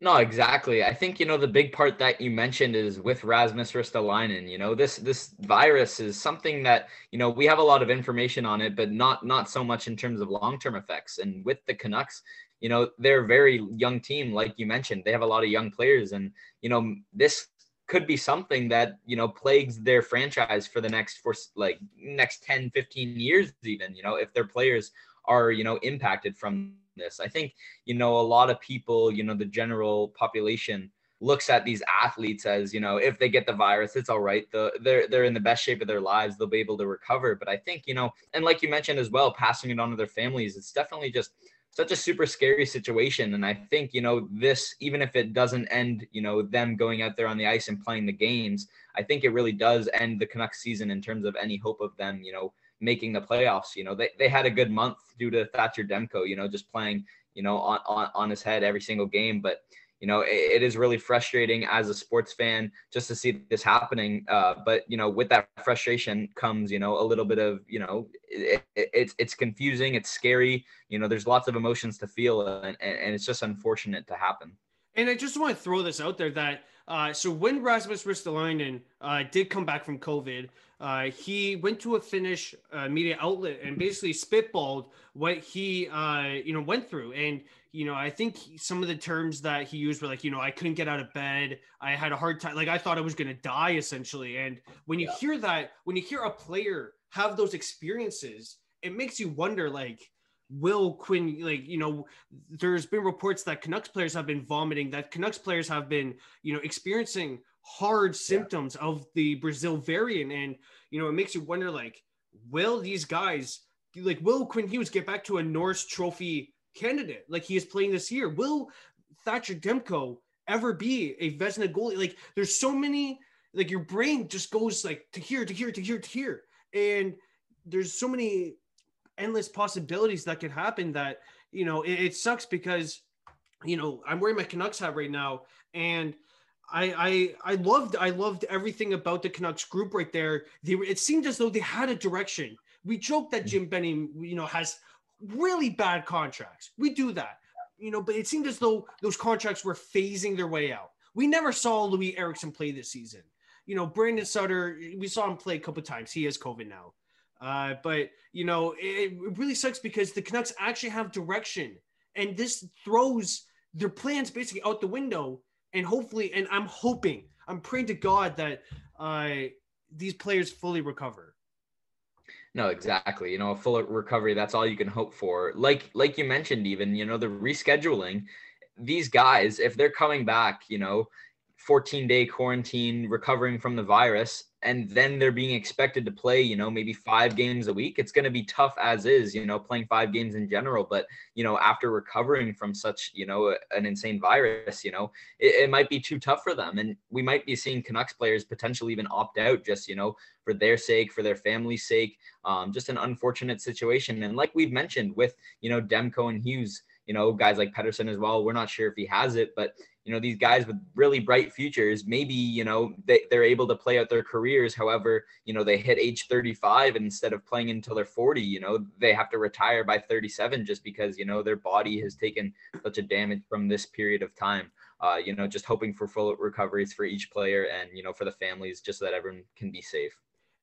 No, exactly. I think, you know, the big part that you mentioned is with Rasmus Ristolainen. You know, this this virus is something that, you know, we have a lot of information on it, but not not so much in terms of long-term effects. And with the Canucks, you know, they're a very young team, like you mentioned. They have a lot of young players. And, you know, this could be something that, you know, plagues their franchise for the next, for like next ten, fifteen years even, you know, if their players are, you know, impacted from this. I think, you know, a lot of people, you know, the general population looks at these athletes as, you know, if they get the virus, it's all right. The, they're, they're in the best shape of their lives. They'll be able to recover. But I think, you know, and like you mentioned as well, passing it on to their families, it's definitely just such a super scary situation. And I think, you know, this, even if it doesn't end, you know, them going out there on the ice and playing the games, I think it really does end the Canucks season in terms of any hope of them, you know, making the playoffs. You know, they, they had a good month due to Thatcher Demko, you know, just playing, you know, on, on, on his head every single game. But, you know, it, it is really frustrating as a sports fan just to see this happening. Uh, but, you know, with that frustration comes, you know, a little bit of, you know, it, it, it's, it's confusing. It's scary. You know, there's lots of emotions to feel, and, and it's just unfortunate to happen. And I just want to throw this out there that uh, so when Rasmus Ristolainen uh, did come back from COVID, uh, he went to a Finnish uh, media outlet and basically spitballed what he, uh, you know, went through. And, you know, I think some of the terms that he used were like, you know, I couldn't get out of bed. I had a hard time. Like, I thought I was going to die, essentially. And when you yeah. hear that, when you hear a player have those experiences, it makes you wonder, like, Will Quinn, like, you know, there's been reports that Canucks players have been vomiting, that Canucks players have been, you know, experiencing hard symptoms yeah. of the Brazil variant. And, you know, it makes you wonder, like, will these guys, like, will Quinn Hughes get back to a Norris Trophy candidate like he is playing this year? Will Thatcher Demko ever be a Vezina goalie? Like, there's so many, like, your brain just goes, like, to here, to here, to here, to here. And there's so many endless possibilities that could happen that, you know, it, it sucks because, you know, I'm wearing my Canucks hat right now, and I, I, I loved, I loved everything about the Canucks group right there. They were, it seemed as though they had a direction. We joke that Jim Benning, you know, has really bad contracts. We do that, you know, but it seemed as though those contracts were phasing their way out. We never saw Louis Eriksson play this season. You know, Brandon Sutter, we saw him play a couple of times. He has COVID now. Uh, but, you know, it, it really sucks because the Canucks actually have direction, and this throws their plans basically out the window. And hopefully, and I'm hoping, I'm praying to God that uh, these players fully recover. No, exactly. You know, a full recovery, that's all you can hope for. Like, like you mentioned, even, you know, the rescheduling, these guys, if they're coming back, you know, fourteen day quarantine, recovering from the virus, and then they're being expected to play, you know, maybe five games a week. It's going to be tough as is, you know, playing five games in general. But, you know, after recovering from such, you know, an insane virus, you know, it, it might be too tough for them. And we might be seeing Canucks players potentially even opt out just, you know, for their sake, for their family's sake, um, just an unfortunate situation. And like we've mentioned with, you know, Demko and Hughes, you know, guys like Pettersson as well, we're not sure if he has it, but, you know, these guys with really bright futures, maybe, you know, they, they're able to play out their careers. However, you know, they hit age thirty-five, and instead of playing until they're forty, you know, they have to retire by thirty-seven just because, you know, their body has taken such a damage from this period of time. Uh, you know, just hoping for full recoveries for each player and, you know, for the families, just so that everyone can be safe.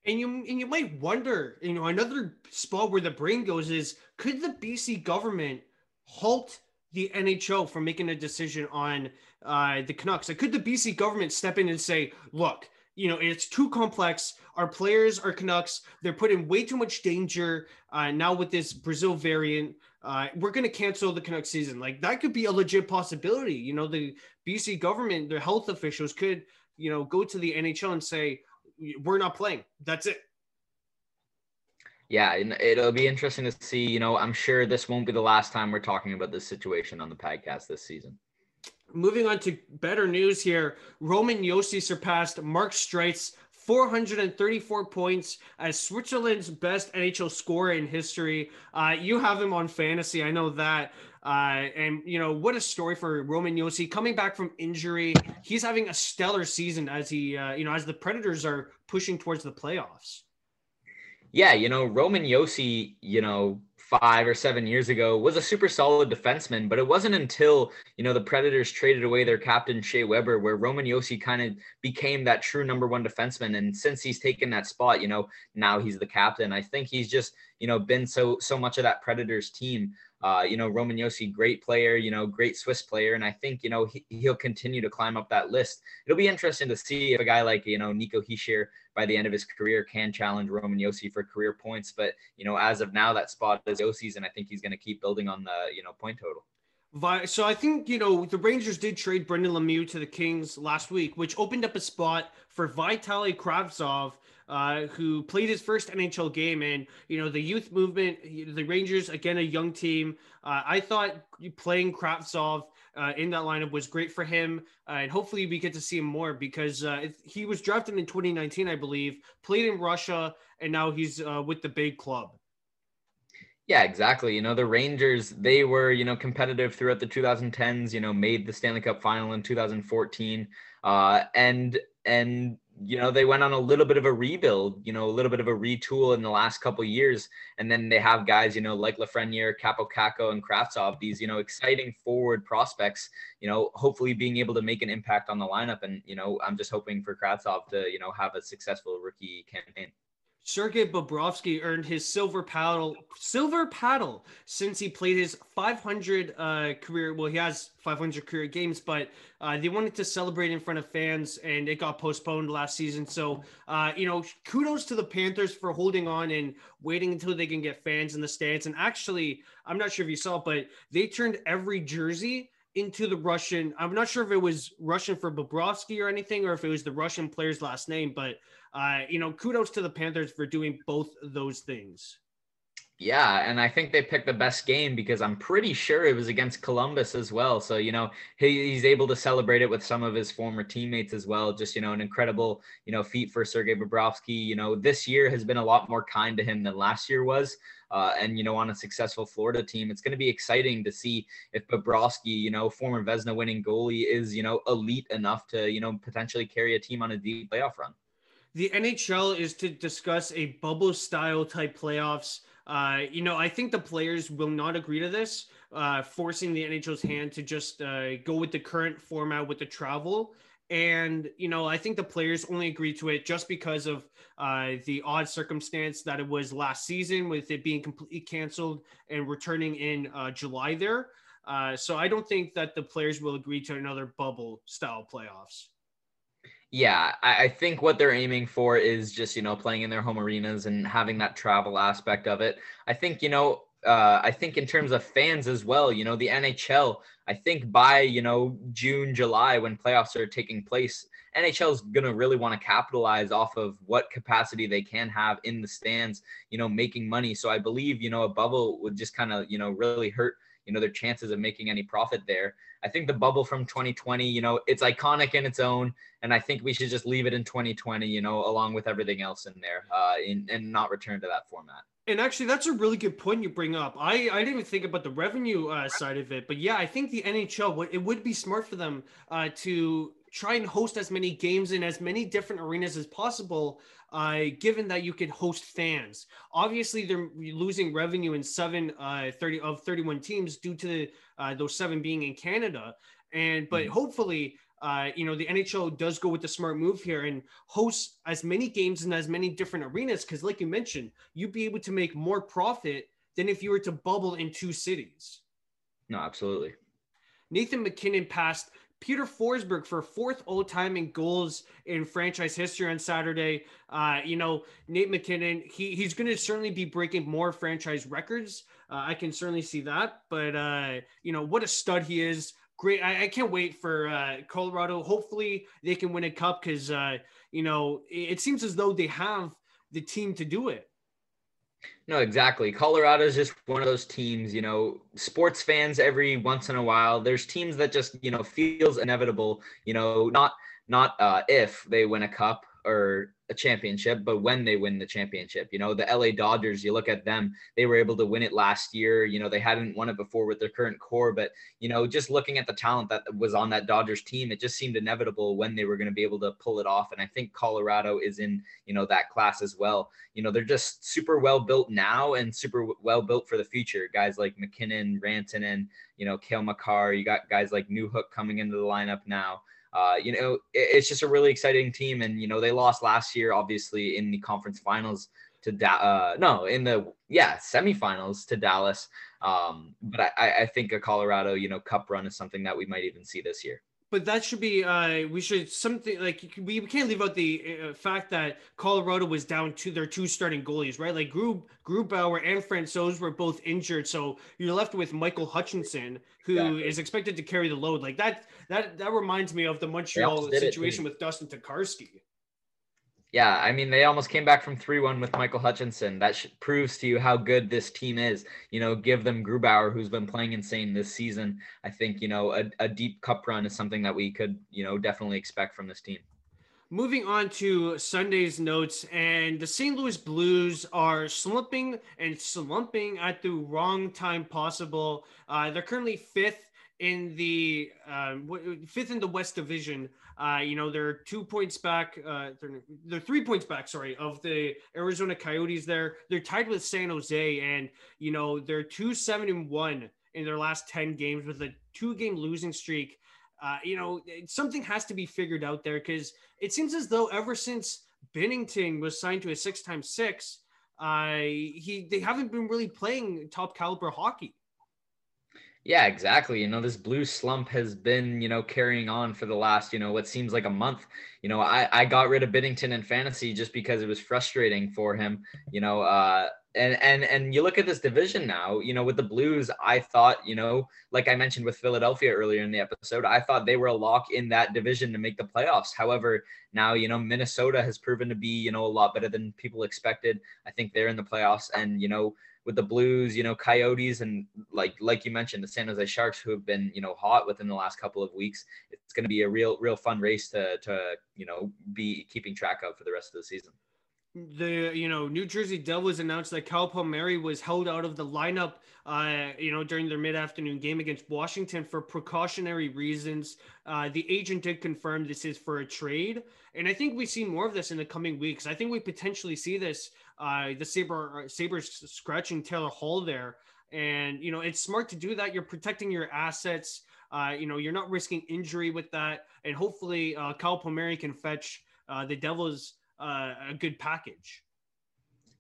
And you and you might wonder, you know, another spot where the brain goes is, could the B C government halt the N H L from making a decision on uh, the Canucks? Like, could the B C government step in and say, look, you know, it's too complex. Our players are Canucks. They're put in way too much danger uh, now with this Brazil variant. Uh, we're going to cancel the Canucks season. Like, that could be a legit possibility. You know, the B C government, their health officials could, you know, go to the N H L and say, we're not playing. That's it. Yeah, and it'll be interesting to see. You know, I'm sure this won't be the last time we're talking about this situation on the podcast this season. Moving on to better news here. Roman Josi surpassed Mark Streit's four hundred thirty-four points as Switzerland's best N H L scorer in history. Uh, you have him on fantasy. I know that. Uh, and, you know, what a story for Roman Josi coming back from injury. He's having a stellar season as he, uh, you know, as the Predators are pushing towards the playoffs. yeah, you know, Roman Josi, you know, five or seven years ago was a super solid defenseman, but it wasn't until, you know, the Predators traded away their captain Shea Weber where Roman Josi kind of became that true number one defenseman. And since he's taken that spot, you know, now he's the captain. I think he's just, you know, been so, so much of that Predators team. Uh, you know, Roman Josi, great player, you know, great Swiss player. And I think, you know, he, he'll continue to climb up that list. It'll be interesting to see if a guy like, you know, Nico Hischier by the end of his career can challenge Roman Josi for career points. But, you know, as of now, that spot is Josi's, and I think he's going to keep building on the, you know, point total. So I think, you know, the Rangers did trade Brendan Lemieux to the Kings last week, which opened up a spot for Vitaly Kravtsov, uh, who played his first N H L game. And, you know, the youth movement, the Rangers, again, a young team. Uh, I thought playing Kravtsov uh, in that lineup was great for him. Uh, and hopefully we get to see him more because uh, he was drafted in twenty nineteen, I believe, played in Russia, and now he's uh, with the big club. Yeah, exactly. You know, the Rangers, they were, you know, competitive throughout the two thousand tens, you know, made the Stanley Cup final in two thousand fourteen. Uh, and, and, you know, they went on a little bit of a rebuild, you know, a little bit of a retool in the last couple of years. And then they have guys, you know, like Lafreniere, Capocacco, and Kravtsov, these, you know, exciting forward prospects, you know, hopefully being able to make an impact on the lineup. And, you know, I'm just hoping for Kravtsov to, you know, have a successful rookie campaign. Sergei Bobrovsky earned his silver paddle silver paddle since he played his five hundred uh, career. Well, he has five hundred career games, but uh, they wanted to celebrate in front of fans, and it got postponed last season. So, uh, you know, kudos to the Panthers for holding on and waiting until they can get fans in the stands. And actually, I'm not sure if you saw, but they turned every jersey into the Russian. I'm not sure if it was Russian for Bobrovsky or anything, or if it was the Russian player's last name, but uh, you know, kudos to the Panthers for doing both those things. Yeah. And I think they picked the best game because I'm pretty sure it was against Columbus as well. So, you know, he, he's able to celebrate it with some of his former teammates as well. Just, you know, an incredible, you know, feat for Sergei Bobrovsky. You know, this year has been a lot more kind to him than last year was. Uh, and, you know, on a successful Florida team, it's going to be exciting to see if Bobrovsky, you know, former Vezina winning goalie, is, you know, elite enough to, you know, potentially carry a team on a deep playoff run. The N H L is to discuss a bubble style type playoffs. Uh, you know, I think the players will not agree to this, uh, forcing the N H L's hand to just uh, go with the current format with the travel. And, you know, I think the players only agreed to it just because of uh, the odd circumstance that it was last season with it being completely canceled and returning in uh, July there. Uh, so I don't think that the players will agree to another bubble style playoffs. Yeah, I think what they're aiming for is just, you know, playing in their home arenas and having that travel aspect of it. I think, you know, uh, I think in terms of fans as well, you know, the N H L, I think by, you know, June, July, when playoffs are taking place, N H L is going to really want to capitalize off of what capacity they can have in the stands, you know, making money. So I believe, you know, a bubble would just kind of, you know, really hurt, you know, their chances of making any profit there. I think the bubble from twenty twenty, you know, it's iconic in its own. And I think we should just leave it in twenty twenty, you know, along with everything else in there uh, in, and not return to that format. And actually, that's a really good point you bring up. I, I didn't even think about the revenue uh, side of it. But yeah, I think the N H L, would, it would be smart for them uh, to try and host as many games in as many different arenas as possible, uh, given that you could host fans. Obviously, they're losing revenue in seven uh, thirty of thirty-one teams due to uh, those seven being in Canada. And but mm-hmm. hopefully, uh, you know, the N H L does go with the smart move here and hosts as many games in as many different arenas. Because like you mentioned, you'd be able to make more profit than if you were to bubble in two cities. No, absolutely. Nathan MacKinnon passed Peter Forsberg for fourth all-time in goals in franchise history on Saturday. Uh, you know, Nate MacKinnon, he he's going to certainly be breaking more franchise records. Uh, I can certainly see that. But, uh, you know, what a stud he is. Great. I, I can't wait for uh, Colorado. Hopefully they can win a cup because, uh, you know, it, it seems as though they have the team to do it. No, exactly. Colorado is just one of those teams, you know, sports fans every once in a while, there's teams that just, you know, feels inevitable, you know, not, not uh, if they win a cup, or a championship, but when they win the championship. You know, the L A Dodgers, you look at them, they were able to win it last year. You know, they hadn't won it before with their current core, but, you know, just looking at the talent that was on that Dodgers team, it just seemed inevitable when they were going to be able to pull it off. And I think Colorado is in, you know, that class as well. You know, they're just super well built now and super well built for the future. Guys like McKinnon, Rantanen, you know, Kale McCarr, you got guys like Newhook coming into the lineup now. Uh, you know, it, it's just a really exciting team. And, you know, they lost last year, obviously, in the conference finals to da- uh, no, in the, yeah, semifinals to Dallas. Um, but I, I think a Colorado, you know, cup run is something that we might even see this year. But that should be, uh, we should something like we can't leave out the uh, fact that Colorado was down to their two starting goalies, right? Like Grub, Grubauer and Francouz were both injured. So you're left with Michael Hutchinson, who exactly. is expected to carry the load. Like that, that, that reminds me of the Montreal situation it, with Dustin Tokarski. Yeah, I mean, they almost came back from three one with Michael Hutchinson. That sh- proves to you how good this team is. You know, give them Grubauer, who's been playing insane this season. I think, you know, a, a deep cup run is something that we could, you know, definitely expect from this team. Moving on to Sunday's notes, and the Saint Louis Blues are slumping and slumping at the wrong time possible. Uh, they're currently fifth in the uh, fifth in the West Division. Uh, you know, they're two points back, uh, they're, they're three points back, sorry, of the Arizona Coyotes there. They're tied with San Jose, and, you know, they're two seven and one in their last ten games with a two-game losing streak. Uh, you know, something has to be figured out there, because it seems as though ever since Binnington was signed to a six times six, uh, he they haven't been really playing top-caliber hockey. Yeah, exactly. You know, this blue slump has been, you know, carrying on for the last, you know, what seems like a month. You know, I, I got rid of Binnington in fantasy just because it was frustrating for him, you know, uh, and, and, and you look at this division now, you know, with the Blues, I thought, you know, like I mentioned with Philadelphia earlier in the episode, I thought they were a lock in that division to make the playoffs. However, now, you know, Minnesota has proven to be, you know, a lot better than people expected. I think they're in the playoffs, and, you know, with the Blues, you know, Coyotes, and like like you mentioned, the San Jose Sharks, who have been, you know, hot within the last couple of weeks. It's going to be a real, real fun race to, to you know, be keeping track of for the rest of the season. The, you know, New Jersey Devils announced that Cal Palmieri was held out of the lineup, uh, you know, during their mid-afternoon game against Washington for precautionary reasons. Uh, the agent did confirm this is for a trade. And I think we see more of this in the coming weeks. I think we potentially see this. Uh, the Sabre, Sabres scratching Taylor Hall there. And, you know, it's smart to do that. You're protecting your assets. Uh, you know, you're not risking injury with that. And hopefully uh, Kyle Palmieri can fetch uh, the Devils uh, a good package.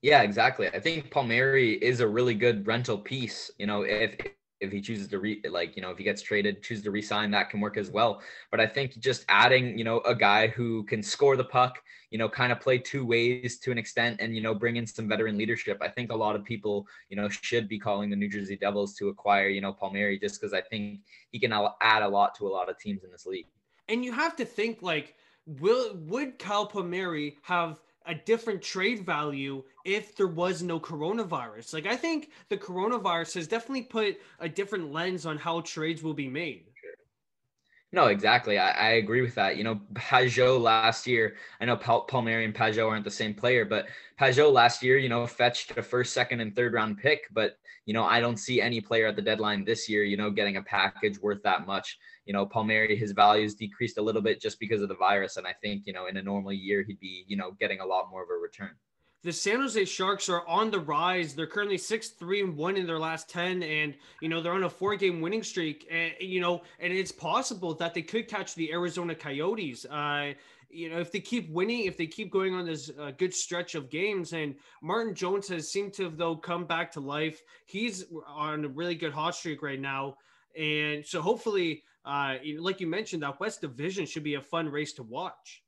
Yeah, exactly. I think Palmieri is a really good rental piece. You know, if if he chooses to re like, you know, if he gets traded, choose to re-sign, that can work as well. But I think just adding, you know, a guy who can score the puck, you know, kind of play two ways to an extent, and, you know, bring in some veteran leadership. I think a lot of people, you know, should be calling the New Jersey Devils to acquire, you know, Palmieri, just because I think he can add a lot to a lot of teams in this league. And you have to think, like, will would Kyle Palmieri have a different trade value if there was no coronavirus? Like, I think the coronavirus has definitely put a different lens on how trades will be made. No, exactly. I, I agree with that. You know, Pajot last year, I know Pal- Palmieri and Pajot aren't the same player, but Pajot last year, you know, fetched a first, second, and third round pick. But, you know, I don't see any player at the deadline this year, you know, getting a package worth that much. You know, Palmieri, his value's decreased a little bit just because of the virus. And I think, you know, in a normal year, he'd be, you know, getting a lot more of a return. The San Jose Sharks are on the rise. They're currently six three and one in their last ten, and, you know, they're on a four-game winning streak, and, you know, and it's possible that they could catch the Arizona Coyotes. Uh, you know, if they keep winning, if they keep going on this uh, good stretch of games, and Martin Jones has seemed to have, though, come back to life. He's on a really good hot streak right now, and so hopefully, uh, like you mentioned, that West Division should be a fun race to watch.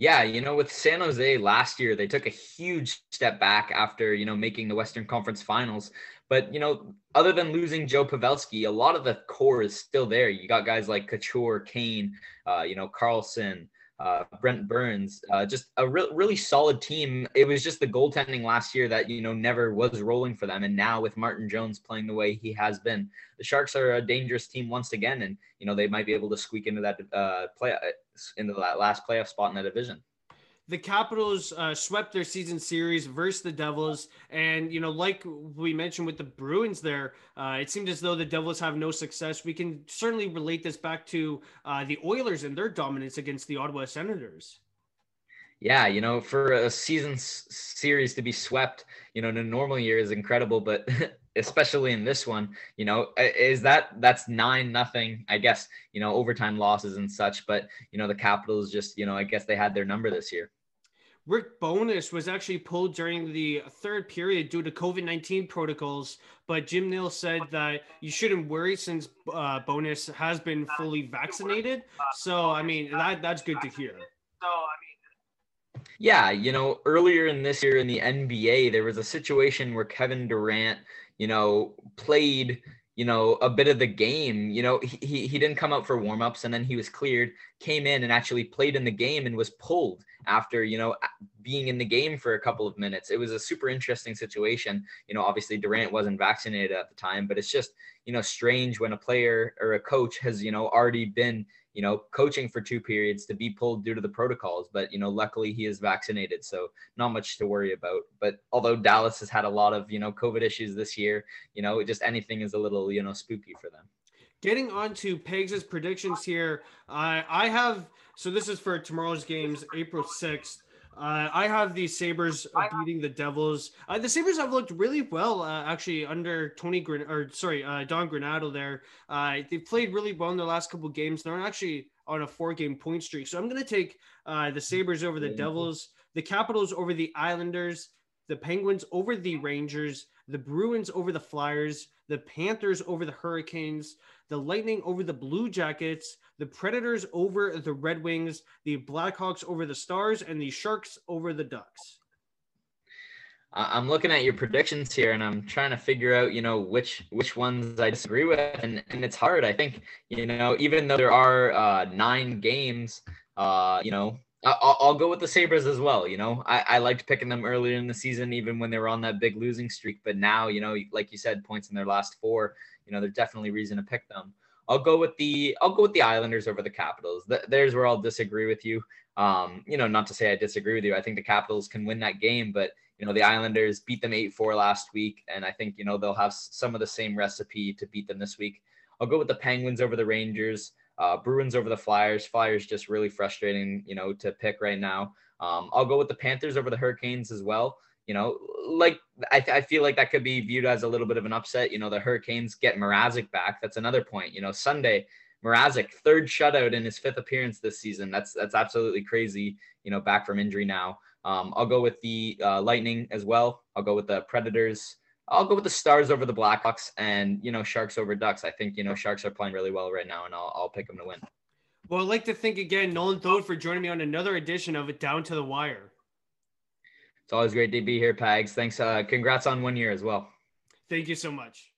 Yeah, you know, with San Jose last year, they took a huge step back after, you know, making the Western Conference Finals. But, you know, other than losing Joe Pavelski, a lot of the core is still there. You got guys like Couture, Kane, uh, you know, Carlson, uh, Brent Burns, uh, just a re- really solid team. It was just the goaltending last year that, you know, never was rolling for them. And now with Martin Jones playing the way he has been, the Sharks are a dangerous team once again. And, you know, they might be able to squeak into that uh, play into that last playoff spot in that division. the Capitals uh, swept their season series versus the Devils. And, you know, like we mentioned with the Bruins there, uh, it seemed as though the Devils have no success. We can certainly relate this back to uh, the Oilers and their dominance against the Ottawa Senators. Yeah, you know, for a season s- series to be swept, you know, in a normal year is incredible, but especially in this one, you know, is that that's nine nothing, I guess, you know, overtime losses and such. But, you know, the Capitals just, you know, I guess they had their number this year. Rick Bowness was actually pulled during the third period due to COVID nineteen protocols, but Jim Neal said that you shouldn't worry since uh, Bowness has been fully vaccinated. So, I mean, that that's good to hear. So, I mean, yeah, you know, earlier in this year in the N B A, there was a situation where Kevin Durant, you know, played, you know, a bit of the game. You know, he he didn't come out for warmups, and then he was cleared, came in and actually played in the game and was pulled after, you know, being in the game for a couple of minutes. It was a super interesting situation. You know, obviously Durant wasn't vaccinated at the time, but it's just, you know, strange when a player or a coach has, you know, already been, you know, coaching for two periods to be pulled due to the protocols. But, you know, luckily he is vaccinated, so not much to worry about. But although Dallas has had a lot of, you know, COVID issues this year, you know, just anything is a little, you know, spooky for them. Getting on to Pegs' predictions here. Uh, I have, so this is for tomorrow's games, April sixth. Uh, I have the Sabres beating the Devils. Uh, the Sabres have looked really well, uh, actually, under Tony Gren- or sorry, uh, Don Granato there. Uh, they've played really well in their last couple of games. They're actually on a four-game point streak. So I'm going to take uh, the Sabres over the Devils, the Capitals over the Islanders, the Penguins over the Rangers, the Bruins over the Flyers, the Panthers over the Hurricanes, the Lightning over the Blue Jackets, the Predators over the Red Wings, the Blackhawks over the Stars, and the Sharks over the Ducks. I'm looking at your predictions here, and I'm trying to figure out, you know, which which ones I disagree with, and, and it's hard. I think, you know, even though there are uh, nine games, uh, you know, I'll, I'll go with the Sabres as well. You know, I, I liked picking them earlier in the season, even when they were on that big losing streak. But now, you know, like you said, points in their last four, you know, there's definitely reason to pick them. I'll go with the I'll go with the Islanders over the Capitals. Th- there's where I'll disagree with you. Um, you know, not to say I disagree with you. I think the Capitals can win that game, but, you know, the Islanders beat them eight four last week, and I think, you know, they'll have some of the same recipe to beat them this week. I'll go with the Penguins over the Rangers. Uh, Bruins over the Flyers. Flyers just really frustrating, you know, to pick right now. Um, I'll go with the Panthers over the Hurricanes as well. You know, like I, th- I feel like that could be viewed as a little bit of an upset. You know, the Hurricanes get Mrazek back. That's another point. You know, Sunday, Mrazek, third shutout in his fifth appearance this season. That's that's absolutely crazy. You know, back from injury now. Um, I'll go with the uh, Lightning as well. I'll go with the Predators. I'll go with the Stars over the Blackhawks and, you know, Sharks over Ducks. I think, you know, Sharks are playing really well right now, and I'll I'll pick them to win. Well, I'd like to thank again Nolan Thode for joining me on another edition of It Down to the Wire. It's always great to be here, Pags. Thanks. Uh, congrats on one year as well. Thank you so much.